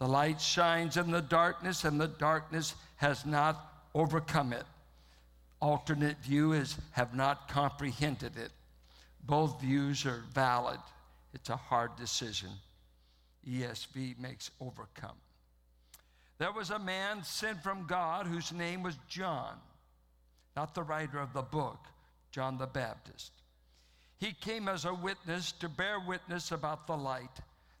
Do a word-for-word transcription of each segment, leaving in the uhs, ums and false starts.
The light shines in the darkness, and the darkness has not overcome it. Alternate view is have not comprehended it. Both views are valid. It's a hard decision. E S V makes overcome. There was a man sent from God whose name was John, not the writer of the book, John the Baptist. He came as a witness to bear witness about the light,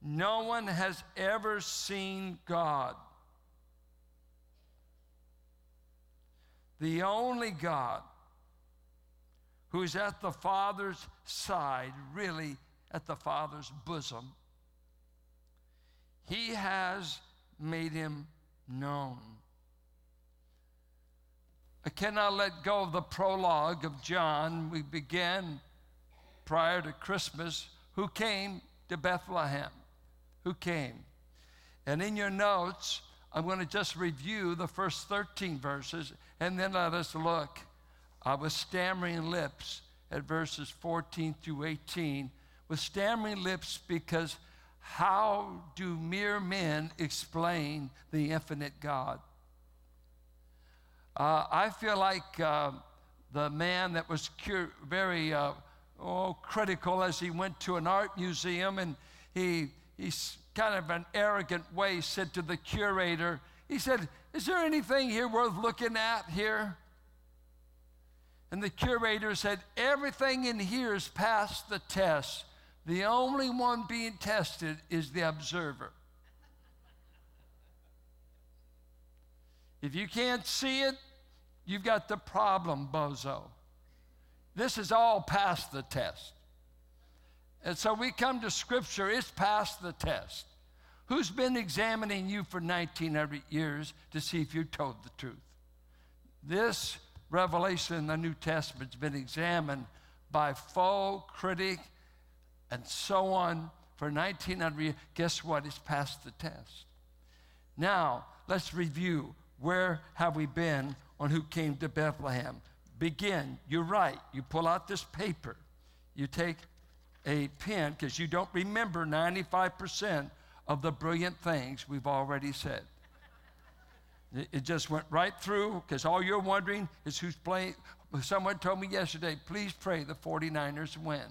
No one has ever seen God. The only God who is at the Father's side, really at the Father's bosom, he has made him known. I cannot let go of the prologue of John. We began prior to Christmas, who came to Bethlehem. Who came. And in your notes, I'm going to just review the first thirteen verses, and then let us look uh, with stammering lips at verses fourteen through eighteen. With stammering lips, because how do mere men explain the infinite God? Uh, I feel like uh, the man that was cur- very uh, oh, critical as he went to an art museum, and he He kind of an arrogant way said to the curator, he said, "Is there anything here worth looking at here?" And the curator said, "Everything in here is past the test. The only one being tested is the observer." If you can't see it, you've got the problem, bozo. This is all past the test. And so we come to Scripture, it's past the test. Who's been examining you for nineteen hundred years to see if you told the truth? This revelation in the New Testament's been examined by foe, critic, and so on for nineteen hundred years. Guess what? It's past the test. Now, let's review. Where have we been on who came to Bethlehem? Begin. You're right. You pull out this paper. You take a pen, because you don't remember ninety-five percent of the brilliant things we've already said. It just went right through, because all you're wondering is who's playing. Someone told me yesterday, "Please pray the forty-niners win."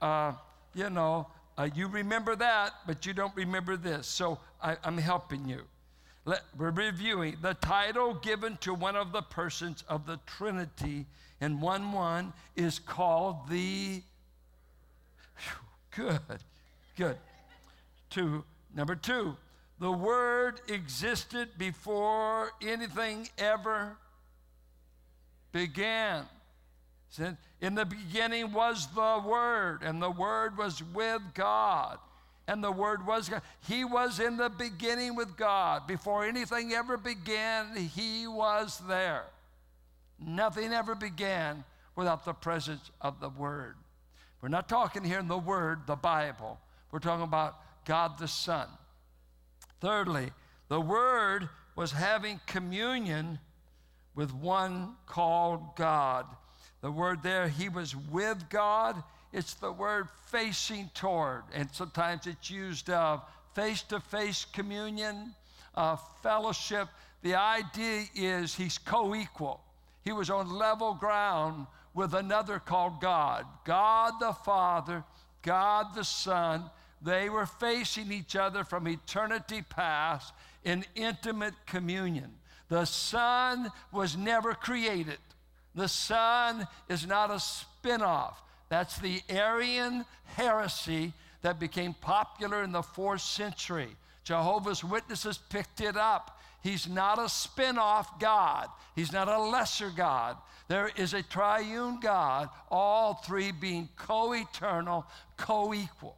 Uh, you know, uh, you remember that, but you don't remember this, so I, I'm helping you. Let, we're reviewing the title given to one of the persons of the Trinity in one one is called the Good, good. Two, number two, the Word existed before anything ever began. said, in the beginning was the Word, and the Word was with God, and the Word was God. He was in the beginning with God. Before anything ever began, he was there. Nothing ever began without the presence of the Word. We're not talking here in the Word, the Bible. We're talking about God the Son. Thirdly, the Word was having communion with one called God. The word there, he was with God. It's the word facing toward, and sometimes it's used of face-to-face communion, uh, fellowship. The idea is he's co-equal. He was on level ground with another called God. God the Father, God the Son, they were facing each other from eternity past in intimate communion. The Son was never created. The Son is not a spinoff. That's the Arian heresy that became popular in the fourth century. Jehovah's Witnesses picked it up. He's not a spin-off God. He's not a lesser God. There is a triune God, all three being co-eternal, co-equal.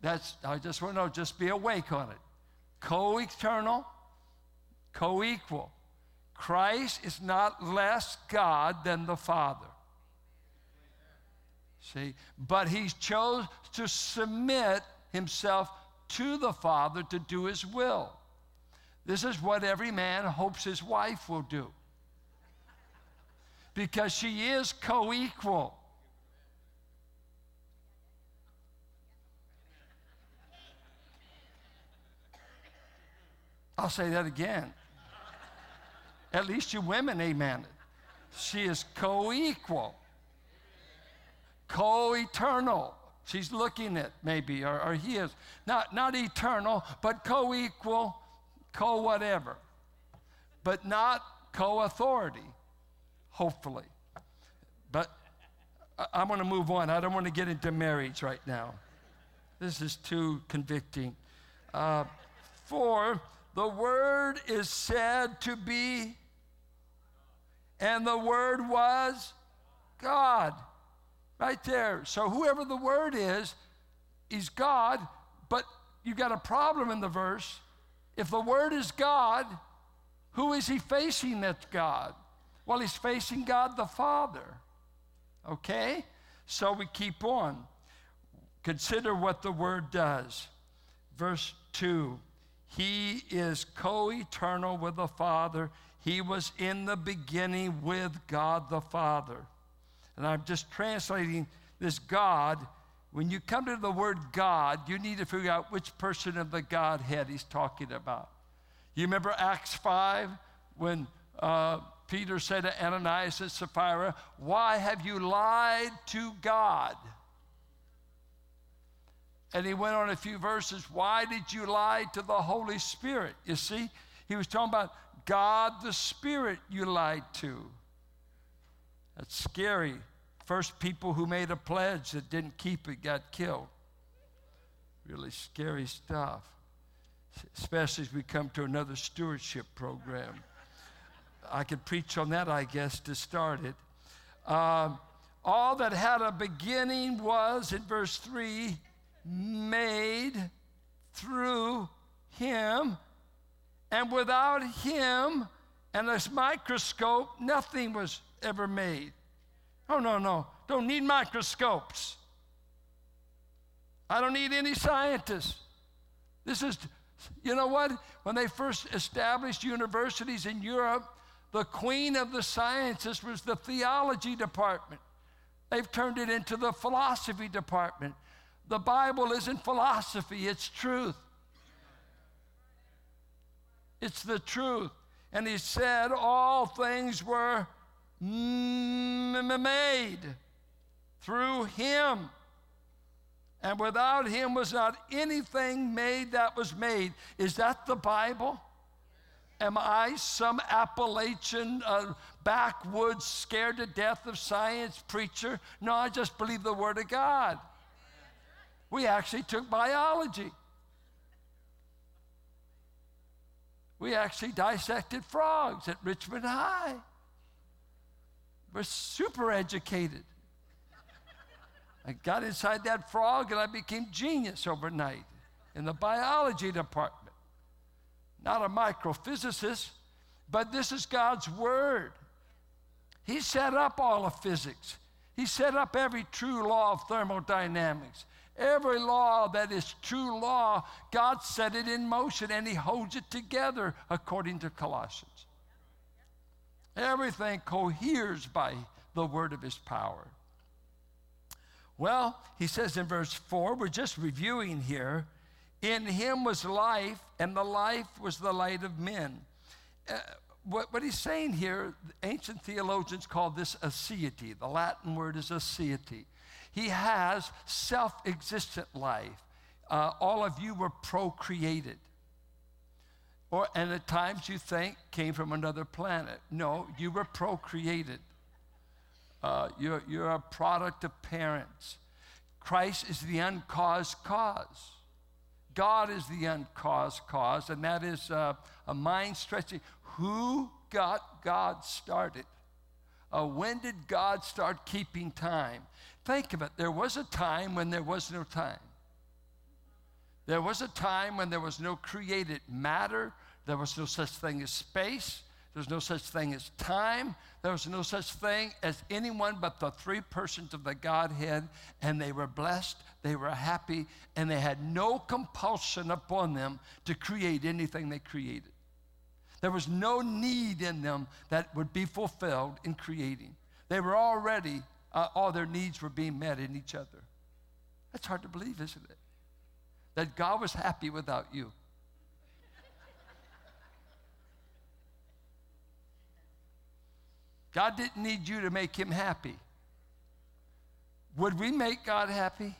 That's, I just want to know, just be awake on it. Co-eternal, co-equal. Christ is not less God than the Father. See, but he chose to submit himself to the Father to do his will. This is what every man hopes his wife will do, because she is co-equal. I'll say that again. At least you women, amen. She is co-equal, co-eternal. She's looking at maybe, or, or he is. Not, not eternal, but co-equal, co-whatever. But not co-authority, hopefully. But I, I'm going to move on. I don't want to get into marriage right now. This is too convicting. Uh, for... The Word is said to be, and the Word was God. Right there. So whoever the Word is, is God, but you got a problem in the verse. If the Word is God, who is he facing that's God? Well, he's facing God the Father. Okay? So we keep on. Consider what the Word does. Verse two. He is co-eternal with the Father. He was in the beginning with God the Father. And I'm just translating this God. When you come to the word God, you need to figure out which person of the Godhead he's talking about. You remember Acts five when uh, Peter said to Ananias and Sapphira, why have you lied to God? And he went on a few verses, why did you lie to the Holy Spirit? You see, he was talking about God the Spirit you lied to. That's scary. First people who made a pledge that didn't keep it got killed. Really scary stuff, especially as we come to another stewardship program. I could preach on that, I guess, to start it. Um, all that had a beginning was, in verse three, made through him, and without him and this microscope, nothing was ever made. Oh, no, no, don't need microscopes. I don't need any scientists. This is, you know what? When they first established universities in Europe, the queen of the sciences was the theology department. They've turned it into the philosophy department. The Bible isn't philosophy, it's truth. It's the truth. And he said all things were made through him. And without him was not anything made that was made. Is that the Bible? Am I some Appalachian uh, backwoods scared to death of science preacher? No, I just believe the Word of God. We actually took biology. We actually dissected frogs at Richmond High. We're super educated. I got inside that frog and I became genius overnight in the biology department. Not a microphysicist, but this is God's word. He set up all of physics. He set up every true law of thermodynamics. Every law that is true law, God set it in motion, and he holds it together according to Colossians. Everything coheres by the word of his power. Well, he says in verse four, we're just reviewing here, in him was life, and the life was the light of men. Uh, what, what he's saying here, ancient theologians call this aseity. The Latin word is aseity. He has self-existent life. Uh, all of you were procreated. Or, and at times you think came from another planet. No, you were procreated. Uh, you're, you're a product of parents. Christ is the uncaused cause. God is the uncaused cause, and that is uh, a mind-stretching. Who got God started? Uh, when did God start keeping time? Think of it. There was a time when there was no time. There was a time when there was no created matter. There was no such thing as space. There was no such thing as time. There was no such thing as anyone but the three persons of the Godhead, and they were blessed, they were happy, and they had no compulsion upon them to create anything they created. There was no need in them that would be fulfilled in creating. They were already Uh, all their needs were being met in each other. That's hard to believe, isn't it? That God was happy without you. God didn't need you to make him happy. Would we make God happy?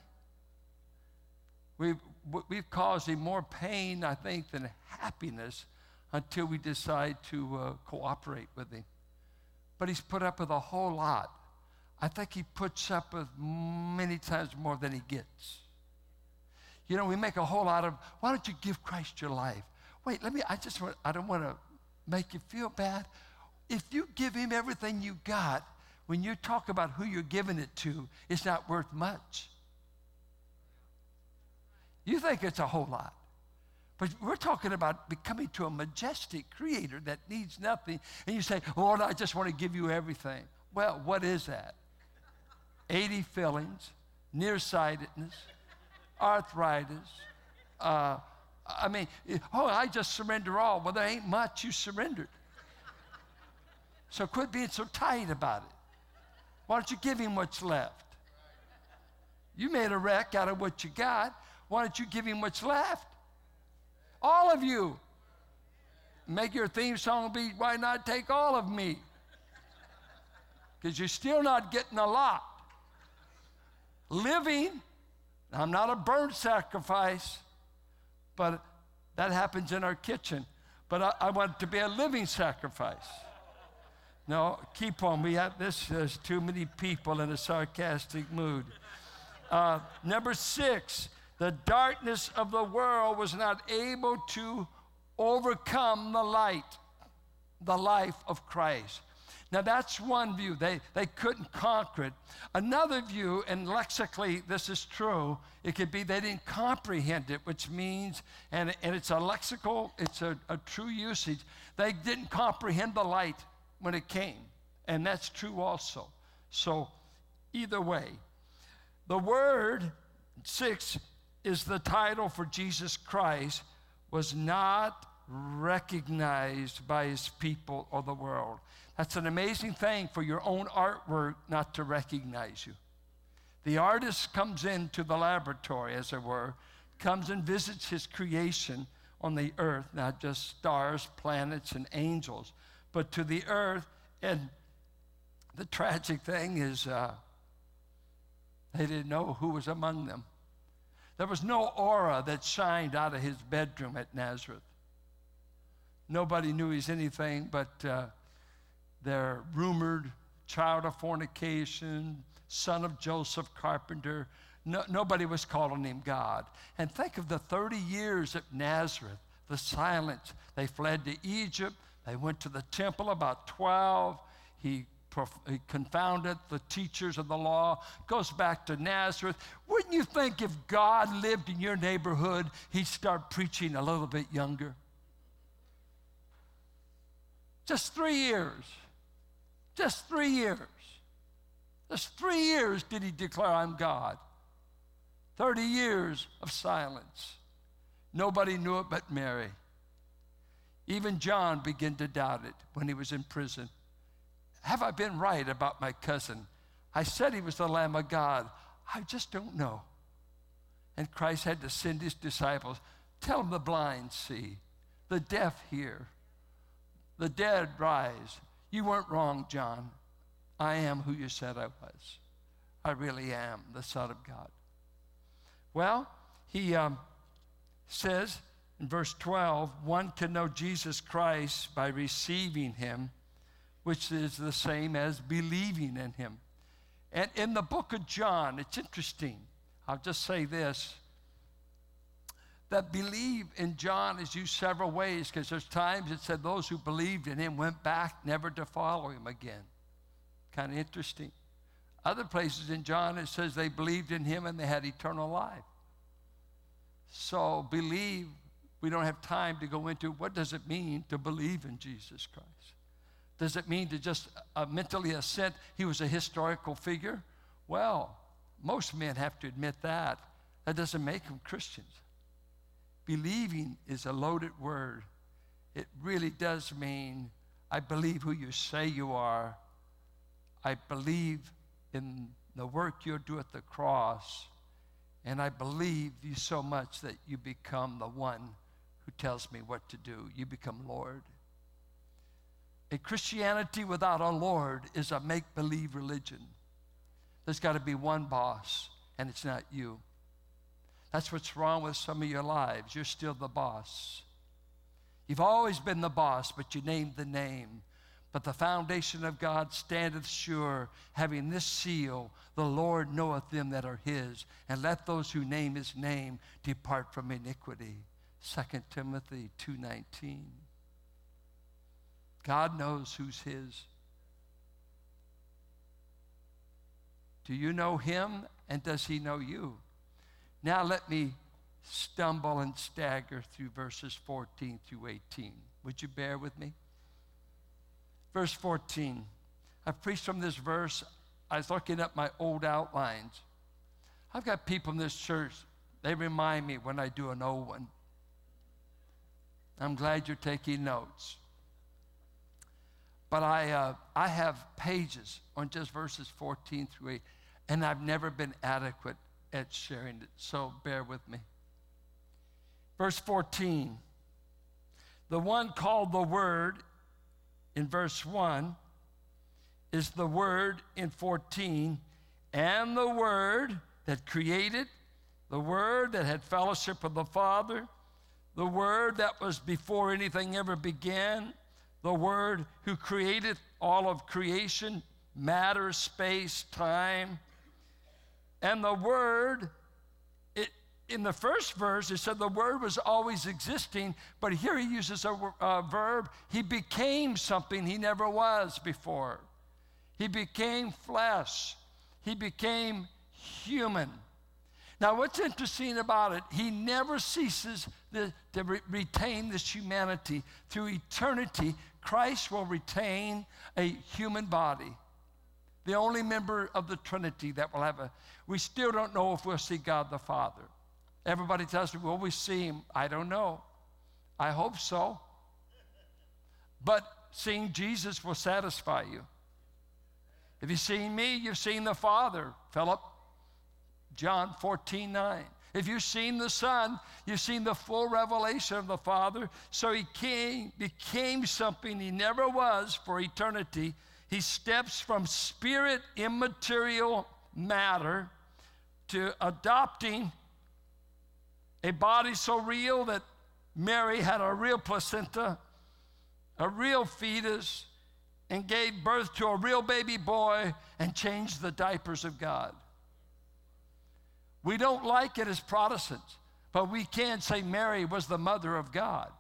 We've, we've caused him more pain, I think, than happiness until we decide to uh, cooperate with him. But he's put up with a whole lot. I think he puts up with many times more than he gets. You know, we make a whole lot of, why don't you give Christ your life? Wait, let me, I just want, I don't want to make you feel bad. If you give him everything you got, when you talk about who you're giving it to, it's not worth much. You think it's a whole lot. But we're talking about becoming to a majestic creator that needs nothing. And you say, Lord, I just want to give you everything. Well, what is that? eighty fillings, nearsightedness, arthritis. Uh, I mean, oh, I just surrender all. Well, there ain't much you surrendered. So quit being so tight about it. Why don't you give him what's left? You made a wreck out of what you got. Why don't you give him what's left? All of you. Make your theme song be, why not take all of me? Because you're still not getting a lot. Living, I'm not a burnt sacrifice, but that happens in our kitchen. But I, I want it to be a living sacrifice. No, keep on. We have this. There's too many people in a sarcastic mood. Uh, number six, the darkness of the world was not able to overcome the light, the life of Christ. Now, that's one view. They, they couldn't conquer it. Another view, and lexically this is true, it could be they didn't comprehend it, which means, and, and it's a lexical, it's a, a true usage, they didn't comprehend the light when it came, and that's true also. So either way, the word, six, is the title for Jesus Christ, was not recognized by his people or the world. That's an amazing thing for your own artwork not to recognize you. The artist comes into the laboratory, as it were, comes and visits his creation on the earth, not just stars, planets, and angels, but to the earth. And the tragic thing is uh, they didn't know who was among them. There was no aura that shined out of his bedroom at Nazareth. Nobody knew he's anything but... Uh, Their rumored child of fornication, son of Joseph Carpenter. No, nobody was calling him God. And think of the thirty years at Nazareth the silence. They fled to Egypt. They went to the temple, about twelve. He, prof- he confounded the teachers of the law. Goes back to Nazareth. Wouldn't you think if God lived in your neighborhood, he'd start preaching a little bit younger? Just three years. Just three years. Just three years did he declare, I'm God. Thirty years of silence. Nobody knew it but Mary. Even John began to doubt it when he was in prison. Have I been right about my cousin? I said he was the Lamb of God. I just don't know. And Christ had to send his disciples, tell them the blind see, the deaf hear, the dead rise. You weren't wrong, John. I am who you said I was. I really am the Son of God. Well, he um, says in verse twelve, one can know Jesus Christ by receiving him, which is the same as believing in him. And in the book of John, it's interesting. I'll just say this, that believe in John is used several ways, because there's times it said those who believed in him went back never to follow him again. Kind of interesting. Other places in John, it says they believed in him and they had eternal life. So believe, we don't have time to go into what does it mean to believe in Jesus Christ. Does it mean to just uh, mentally assent he was a historical figure? Well, most men have to admit that. That doesn't make them Christians. Believing is a loaded word. It really does mean I believe who you say you are. I believe in the work you'll do at the cross, and I believe you so much that you become the one who tells me what to do. You become Lord. A Christianity without a Lord is a make-believe religion. There's got to be one boss, and it's not you. That's what's wrong with some of your lives. You're still the boss. You've always been the boss, but you named the name. But the foundation of God standeth sure, having this seal, the Lord knoweth them that are his, and let those who name his name depart from iniquity. Second Timothy two nineteen. God knows who's his. Do you know him, and does he know you? Now let me stumble and stagger through verses fourteen through eighteen. Would you bear with me? Verse fourteen, I've preached from this verse. I was looking up my old outlines. I've got people in this church, they remind me when I do an old one. I'm glad you're taking notes. But I, uh, I have pages on just verses fourteen through eight, and I've never been adequate at sharing it, so bear with me. Verse fourteen, the one called the Word in verse one is the Word in fourteen, and the Word that created, the Word that had fellowship with the Father, the Word that was before anything ever began, the Word who created all of creation, matter, space, time. And the Word, it, in the first verse, it said the Word was always existing, but here he uses a uh, verb. He became something he never was before. He became flesh. He became human. Now, what's interesting about it, he never ceases the, to re- retain this humanity. Through eternity, Christ will retain a human body, the only member of the Trinity that will have a... We still don't know if we'll see God the Father. Everybody tells me, will we see him? I don't know. I hope so. But seeing Jesus will satisfy you. If you've seen me, you've seen the Father, Philip. John fourteen nine. If you've seen the Son, you've seen the full revelation of the Father. So he came, became something he never was for eternity. He steps from spirit, immaterial matter, to adopting a body so real that Mary had a real placenta, a real fetus, and gave birth to a real baby boy and changed the diapers of God. We don't like it as Protestants, But we can say Mary was the mother of God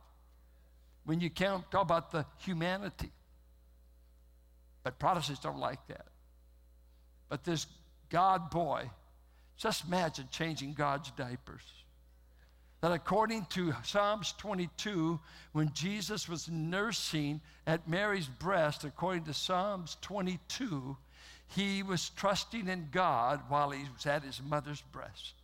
when you count, talk about the humanity. But Protestants don't like that. But this God boy, just imagine changing God's diapers. That according to Psalms twenty-two, when Jesus was nursing at Mary's breast, according to Psalms twenty-two, he was trusting in God while he was at his mother's breast.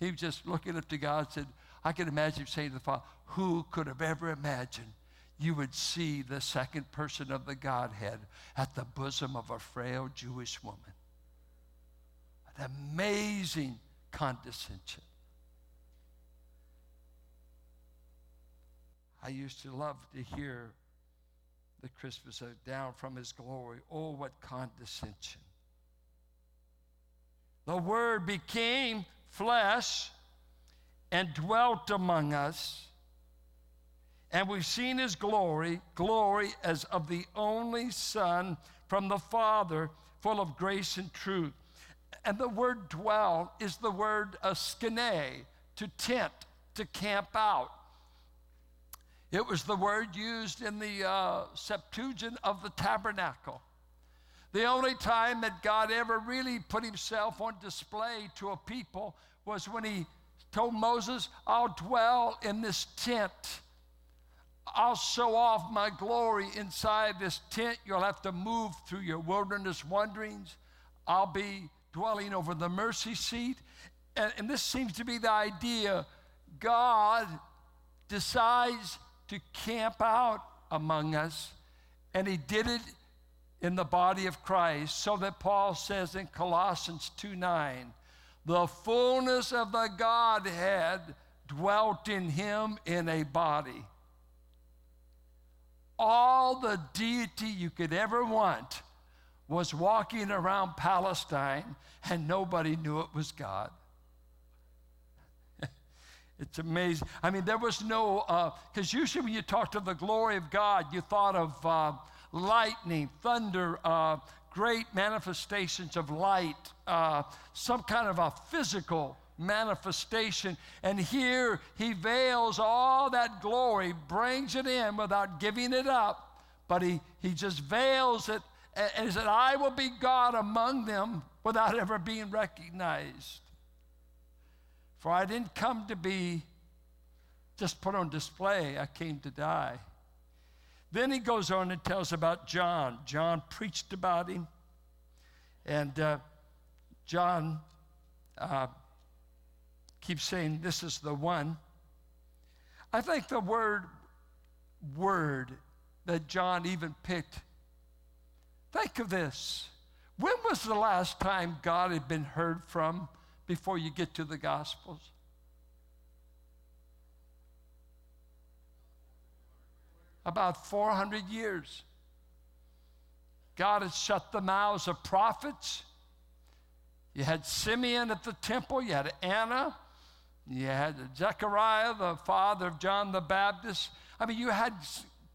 He was just looking up to God and said, I can imagine him saying to the Father, who could have ever imagined you would see the second person of the Godhead at the bosom of a frail Jewish woman? An amazing condescension. I used to love to hear the Christmas of down from his glory. Oh, what condescension. The Word became flesh and dwelt among us, and we've seen his glory, glory as of the only Son from the Father, full of grace and truth. And the word dwell is the word skene, to tent, to camp out. It was the word used in the uh, Septuagint of the tabernacle. The only time that God ever really put himself on display to a people was when he told Moses, I'll dwell in this tent. I'll show off my glory inside this tent. You'll have to move through your wilderness wanderings. I'll be dwelling over the mercy seat. And, and this seems to be the idea. God decides to camp out among us, and he did it in the body of Christ, so that Paul says in Colossians two nine, the fullness of the Godhead dwelt in him in a body. All the deity you could ever want was walking around Palestine, and nobody knew it was God. It's amazing. I mean, there was no, because uh, usually when you talk to the glory of God, you thought of uh, lightning, thunder, uh, great manifestations of light, uh, some kind of a physical manifestation. And here he veils all that glory, brings it in without giving it up, but he, he just veils it. And he said, I will be God among them without ever being recognized. For I didn't come to be just put on display. I came to die. Then he goes on and tells about John. John preached about him. And uh, John uh, keeps saying, this is the one. I think the word, word that John even picked. Think of this. When was the last time God had been heard from before you get to the Gospels? About four hundred years. God had shut the mouths of prophets. You had Simeon at the temple. You had Anna. You had Zechariah, the father of John the Baptist. I mean, you had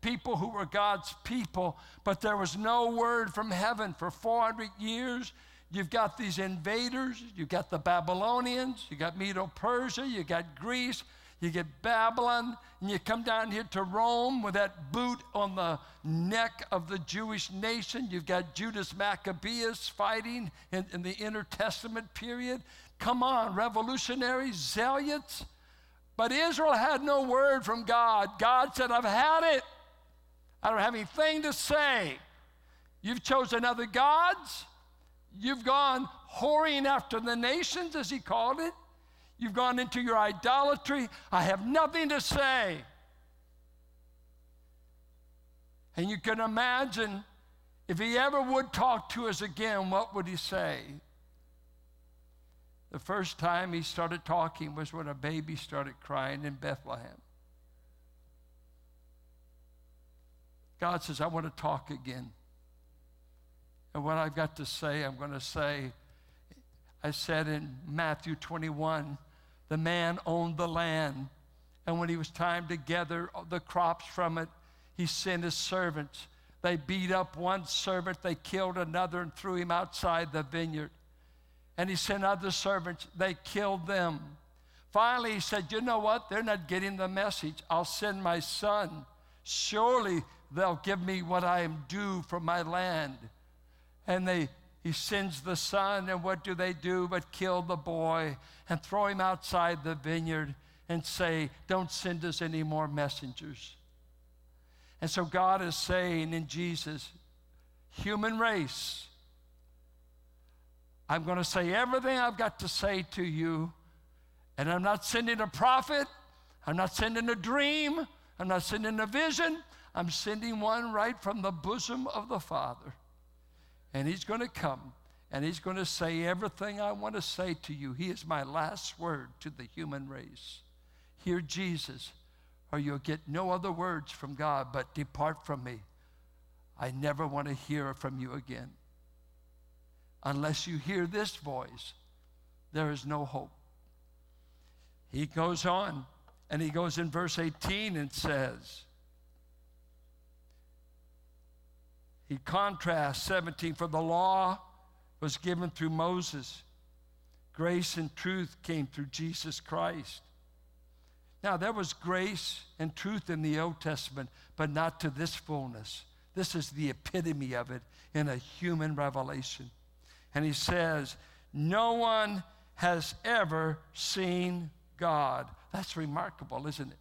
people who were God's people, but there was no word from heaven for four hundred years. You've got these invaders, you've got the Babylonians, you got Medo-Persia, you got Greece, you get Babylon, and you come down here to Rome with that boot on the neck of the Jewish nation. You've got Judas Maccabeus fighting in, in the Intertestament period. Come on, revolutionaries, zealots. But Israel had no word from God. God said, I've had it. I don't have anything to say. You've chosen other gods. You've gone whoring after the nations, as he called it. You've gone into your idolatry. I have nothing to say. And you can imagine if he ever would talk to us again, what would he say? The first time he started talking was when a baby started crying in Bethlehem. God says, I want to talk again. And what I've got to say, I'm going to say. I said in Matthew twenty-one, the man owned the land, and when he was time to gather the crops from it, he sent his servants. They beat up one servant, they killed another, and threw him outside the vineyard. and he sent other servants. They killed them. Finally, he said, you know what? They're not getting the message. I'll send my son. Surely they'll give me what I am due for my land. And they he sends the son, and what do they do but kill the boy and throw him outside the vineyard and say, don't send us any more messengers. And so God is saying in Jesus, human race, I'm going to say everything I've got to say to you, and I'm not sending a prophet, I'm not sending a dream, I'm not sending a vision, I'm sending one right from the bosom of the Father. And he's going to come, and he's going to say everything I want to say to you. He is my last word to the human race. Hear Jesus, or you'll get no other words from God, but depart from me. I never want to hear from you again. Unless you hear this voice, there is no hope. He goes on, and he goes in verse eighteen and says, he contrasts seventeen, for the law was given through Moses. Grace and truth came through Jesus Christ. Now, there was grace and truth in the Old Testament, but not to this fullness. This is the epitome of it in a human revelation. And he says, no one has ever seen God. That's remarkable, isn't it?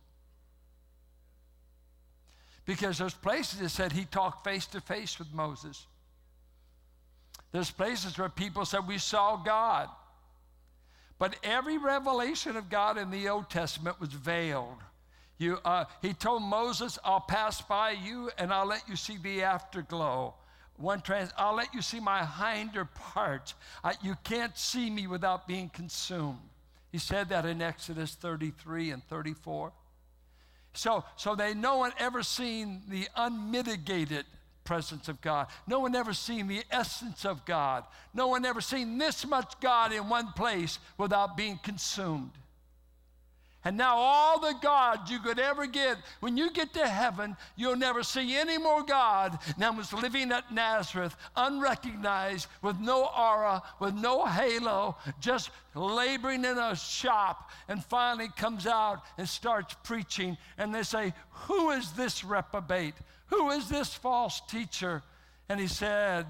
Because there's places that said he talked face to face with Moses. There's places where people said we saw God. But every revelation of God in the Old Testament was veiled. You, uh, he told Moses, I'll pass by you and I'll let you see the afterglow. One trans, I'll let you see my hinder parts. I, you can't see me without being consumed. He said that in Exodus thirty-three and thirty-four. So, so they, no one ever seen the unmitigated presence of God. No one ever seen the essence of God. No one ever seen this much God in one place without being consumed. And now all the God you could ever get, when you get to heaven, you'll never see any more God than was living at Nazareth, unrecognized, with no aura, with no halo, just laboring in a shop, and finally comes out and starts preaching. And they say, who is this reprobate? Who is this false teacher? And he said,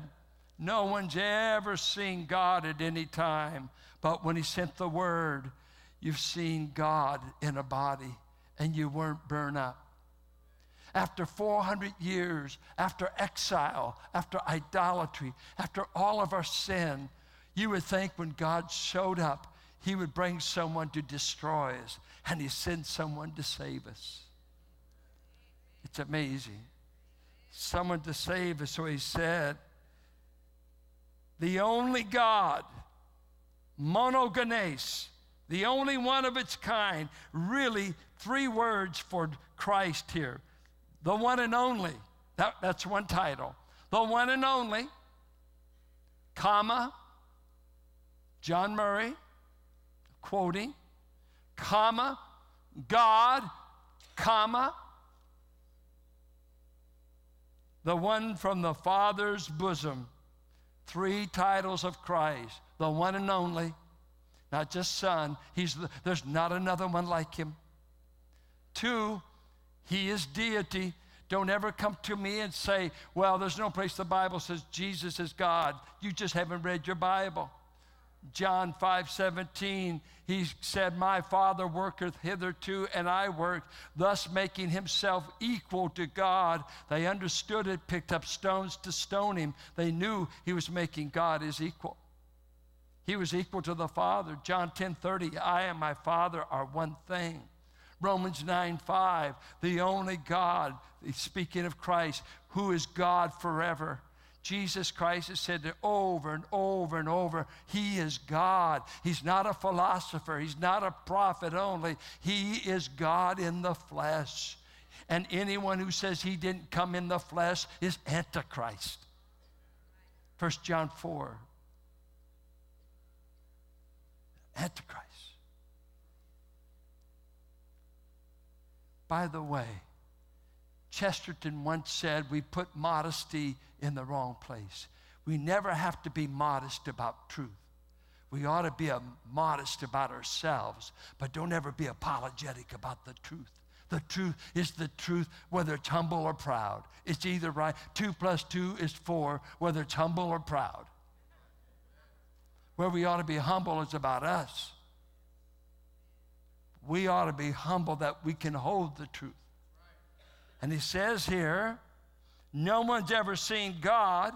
no one's ever seen God at any time, but when he sent the word, you've seen God in a body, and you weren't burned up. After four hundred years, after exile, after idolatry, after all of our sin, you would think when God showed up, he would bring someone to destroy us, and he sends someone to save us. It's amazing. Someone to save us. So he said, the only God, monogenes, the only one of its kind, really three words for Christ here. The one and only, that, that's one title. The one and only, comma, John Murray, quoting, comma, God, comma, the one from the Father's bosom. Three titles of Christ, the one and only. Not just son, he's the, there's not another one like him. Two, he is deity. Don't ever come to me and say, well, there's no place the Bible says Jesus is God. You just haven't read your Bible. John five seventeen, he said, my Father worketh hitherto, and I work, thus making himself equal to God. They understood it, picked up stones to stone him. They knew he was making God his equal. He was equal to the Father. John ten thirty, I and my Father are one thing. Romans nine five, the only God, speaking of Christ, who is God forever. Jesus Christ has said that over and over and over, he is God. He's not a philosopher. He's not a prophet only. He is God in the flesh. And anyone who says he didn't come in the flesh is Antichrist. First John four. Antichrist. By the way, Chesterton once said, we put modesty in the wrong place. We never have to be modest about truth. We ought to be modest about ourselves, but don't ever be apologetic about the truth. The truth is the truth, whether it's humble or proud. It's either right. Two plus two is four, whether it's humble or proud. Where we ought to be humble is about us. We ought to be humble that we can hold the truth. And he says here, no one's ever seen God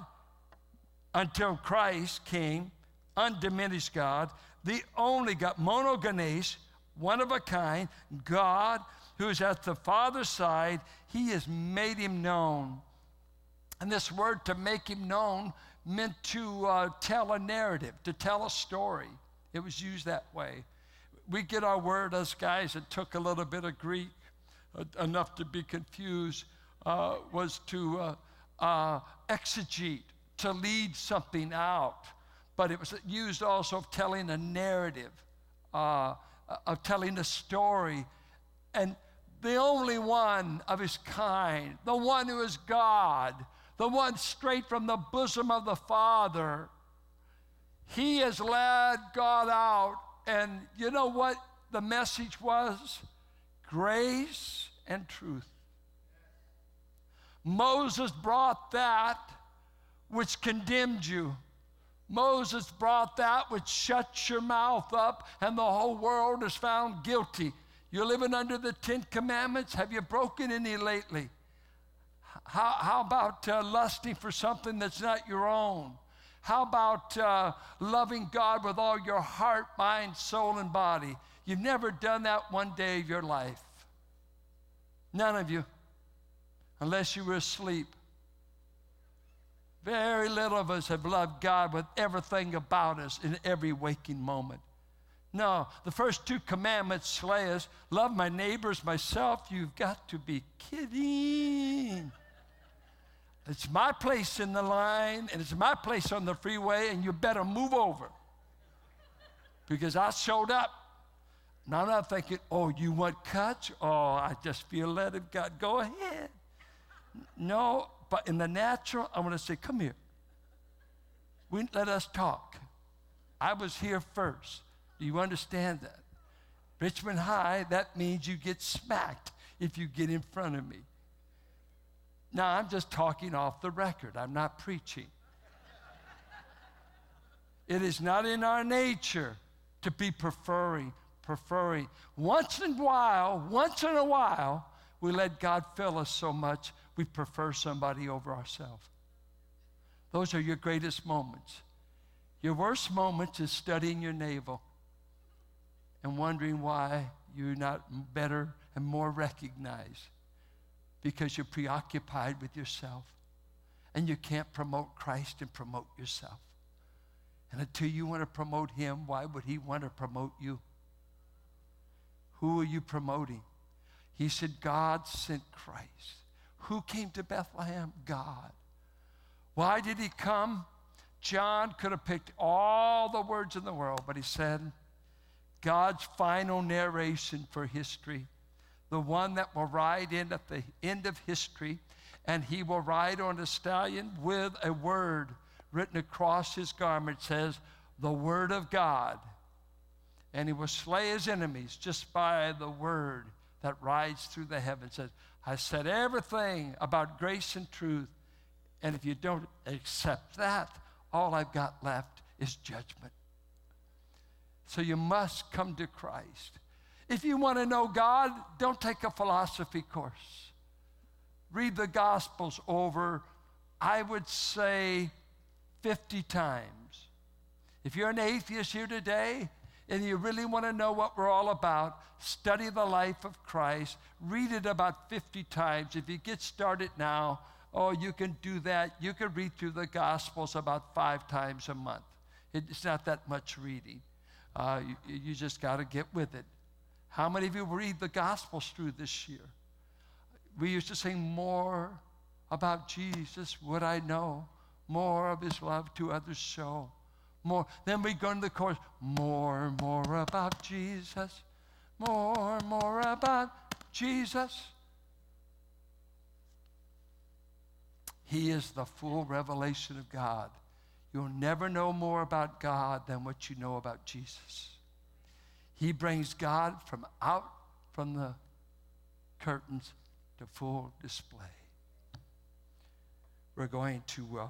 until Christ came, undiminished God, the only God, monogenes, one of a kind, God, who is at the Father's side. He has made him known. And this word to make him known meant to uh, tell a narrative, to tell a story. It was used that way. We get our word, us guys that took a little bit of Greek, uh, enough to be confused, uh, was to uh, uh, exegete, to lead something out. But it was used also of telling a narrative, uh, of telling a story. And the only one of his kind, the one who is God, the one straight from the bosom of the Father, he has led God out. And you know what the message was? Grace and truth. Moses brought that which condemned you. Moses brought that which shuts your mouth up, and the whole world is found guilty. You're living under the Ten Commandments. Have you broken any lately? How, how about uh, lusting for something that's not your own? How about uh, loving God with all your heart, mind, soul, and body? You've never done that one day of your life. None of you, unless you were asleep. Very little of us have loved God with everything about us in every waking moment. No, the first two commandments slay us. Love my neighbors, myself. You've got to be kidding. It's my place in the line, and it's my place on the freeway, and you better move over because I showed up. And I'm not thinking, oh, you want cuts? Oh, I just feel led of God. Go ahead. No. But in the natural, I want to say, come here. We, let us talk. I was here first. Do you understand that? Richmond High, that means you get smacked if you get in front of me. Now, I'm just talking off the record. I'm not preaching. It is not in our nature to be preferring, preferring. Once in a while, once in a while, we let God fill us so much we prefer somebody over ourselves. Those are your greatest moments. Your worst moment is studying your navel and wondering why you're not better and more recognized, because you're preoccupied with yourself and you can't promote Christ and promote yourself. And until you want to promote him, why would he want to promote you? Who are you promoting? He said, God sent Christ. Who came to Bethlehem? God. Why did he come? John could have picked all the words in the world, but he said, God's final narration for history, the one that will ride in at the end of history, and he will ride on a stallion with a word written across his garment, says, the word of God. And he will slay his enemies just by the word that rides through the heavens, says, I said everything about grace and truth, and if you don't accept that, all I've got left is judgment. So you must come to Christ. If you want to know God, don't take a philosophy course. Read the Gospels over, I would say, fifty times. If you're an atheist here today, and you really want to know what we're all about, study the life of Christ. Read it about fifty times. If you get started now, oh, you can do that. You can read through the Gospels about five times a month. It's not that much reading. Uh, you, you just got to get with it. How many of you read the Gospels through this year? We used to sing, more about Jesus would I know, more of his love to others show. More. Then we go into the chorus, more, more about Jesus, more, more about Jesus. He is the full revelation of God. You'll never know more about God than what you know about Jesus. He brings God from out from the curtains to full display. We're going to uh,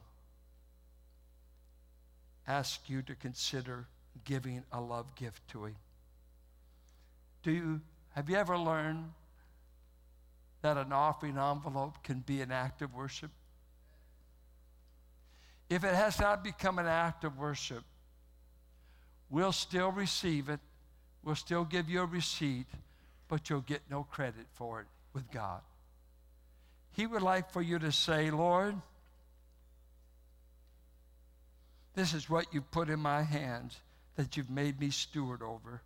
ask you to consider giving a love gift to Him. Do you, have you ever learned that an offering envelope can be an act of worship? If it has not become an act of worship, we'll still receive it, we'll still give you a receipt, but you'll get no credit for it with God. He would like for you to say, Lord, this is what you put in my hands that you've made me steward over.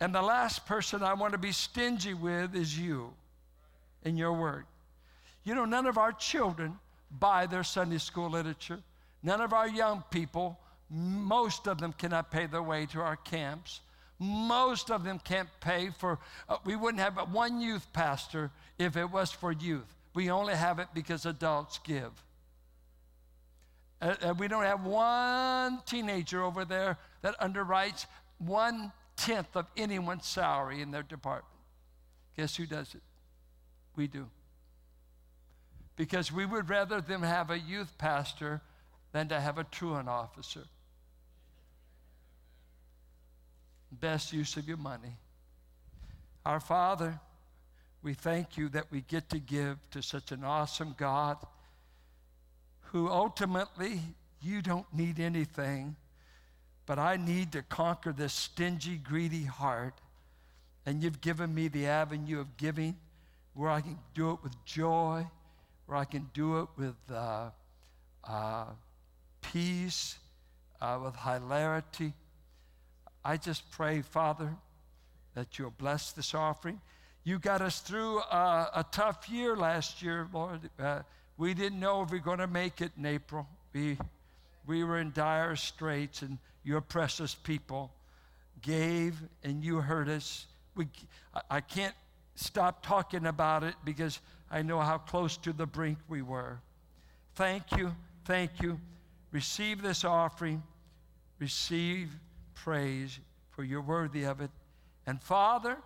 And the last person I want to be stingy with is you and your word. You know, none of our children buy their Sunday school literature. None of our young people, most of them cannot pay their way to our camps. Most of them can't pay for, uh, we wouldn't have one youth pastor if it was for youth. We only have it because adults give. Uh, uh, we don't have one teenager over there that underwrites one-tenth of anyone's salary in their department. Guess who does it? We do. Because we would rather them have a youth pastor than to have a truant officer. Best use of your money. Our Father, we thank you that we get to give to such an awesome God who ultimately you don't need anything, but I need to conquer this stingy, greedy heart, and you've given me the avenue of giving where I can do it with joy, where I can do it with uh, uh, peace, uh, with hilarity. I just pray, Father, that you'll bless this offering. You got us through a, a tough year last year, Lord. Uh, we didn't know if we were going to make it in April. We, we were in dire straits, and your precious people gave, and you heard us. We, I, I can't stop talking about it because I know how close to the brink we were. Thank you, thank you. Receive this offering. Receive praise, for you're worthy of it. And Father,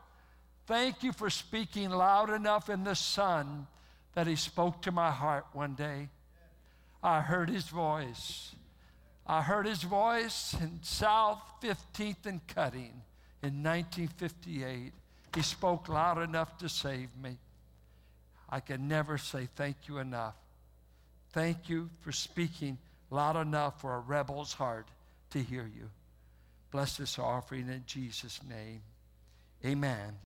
thank you for speaking loud enough in the Son that He spoke to my heart one day. I heard His voice. I heard His voice in South fifteenth and Cutting in nineteen fifty-eight. He spoke loud enough to save me. I can never say thank you enough. Thank you for speaking loud enough for a rebel's heart to hear you. Bless this offering in Jesus' name. Amen.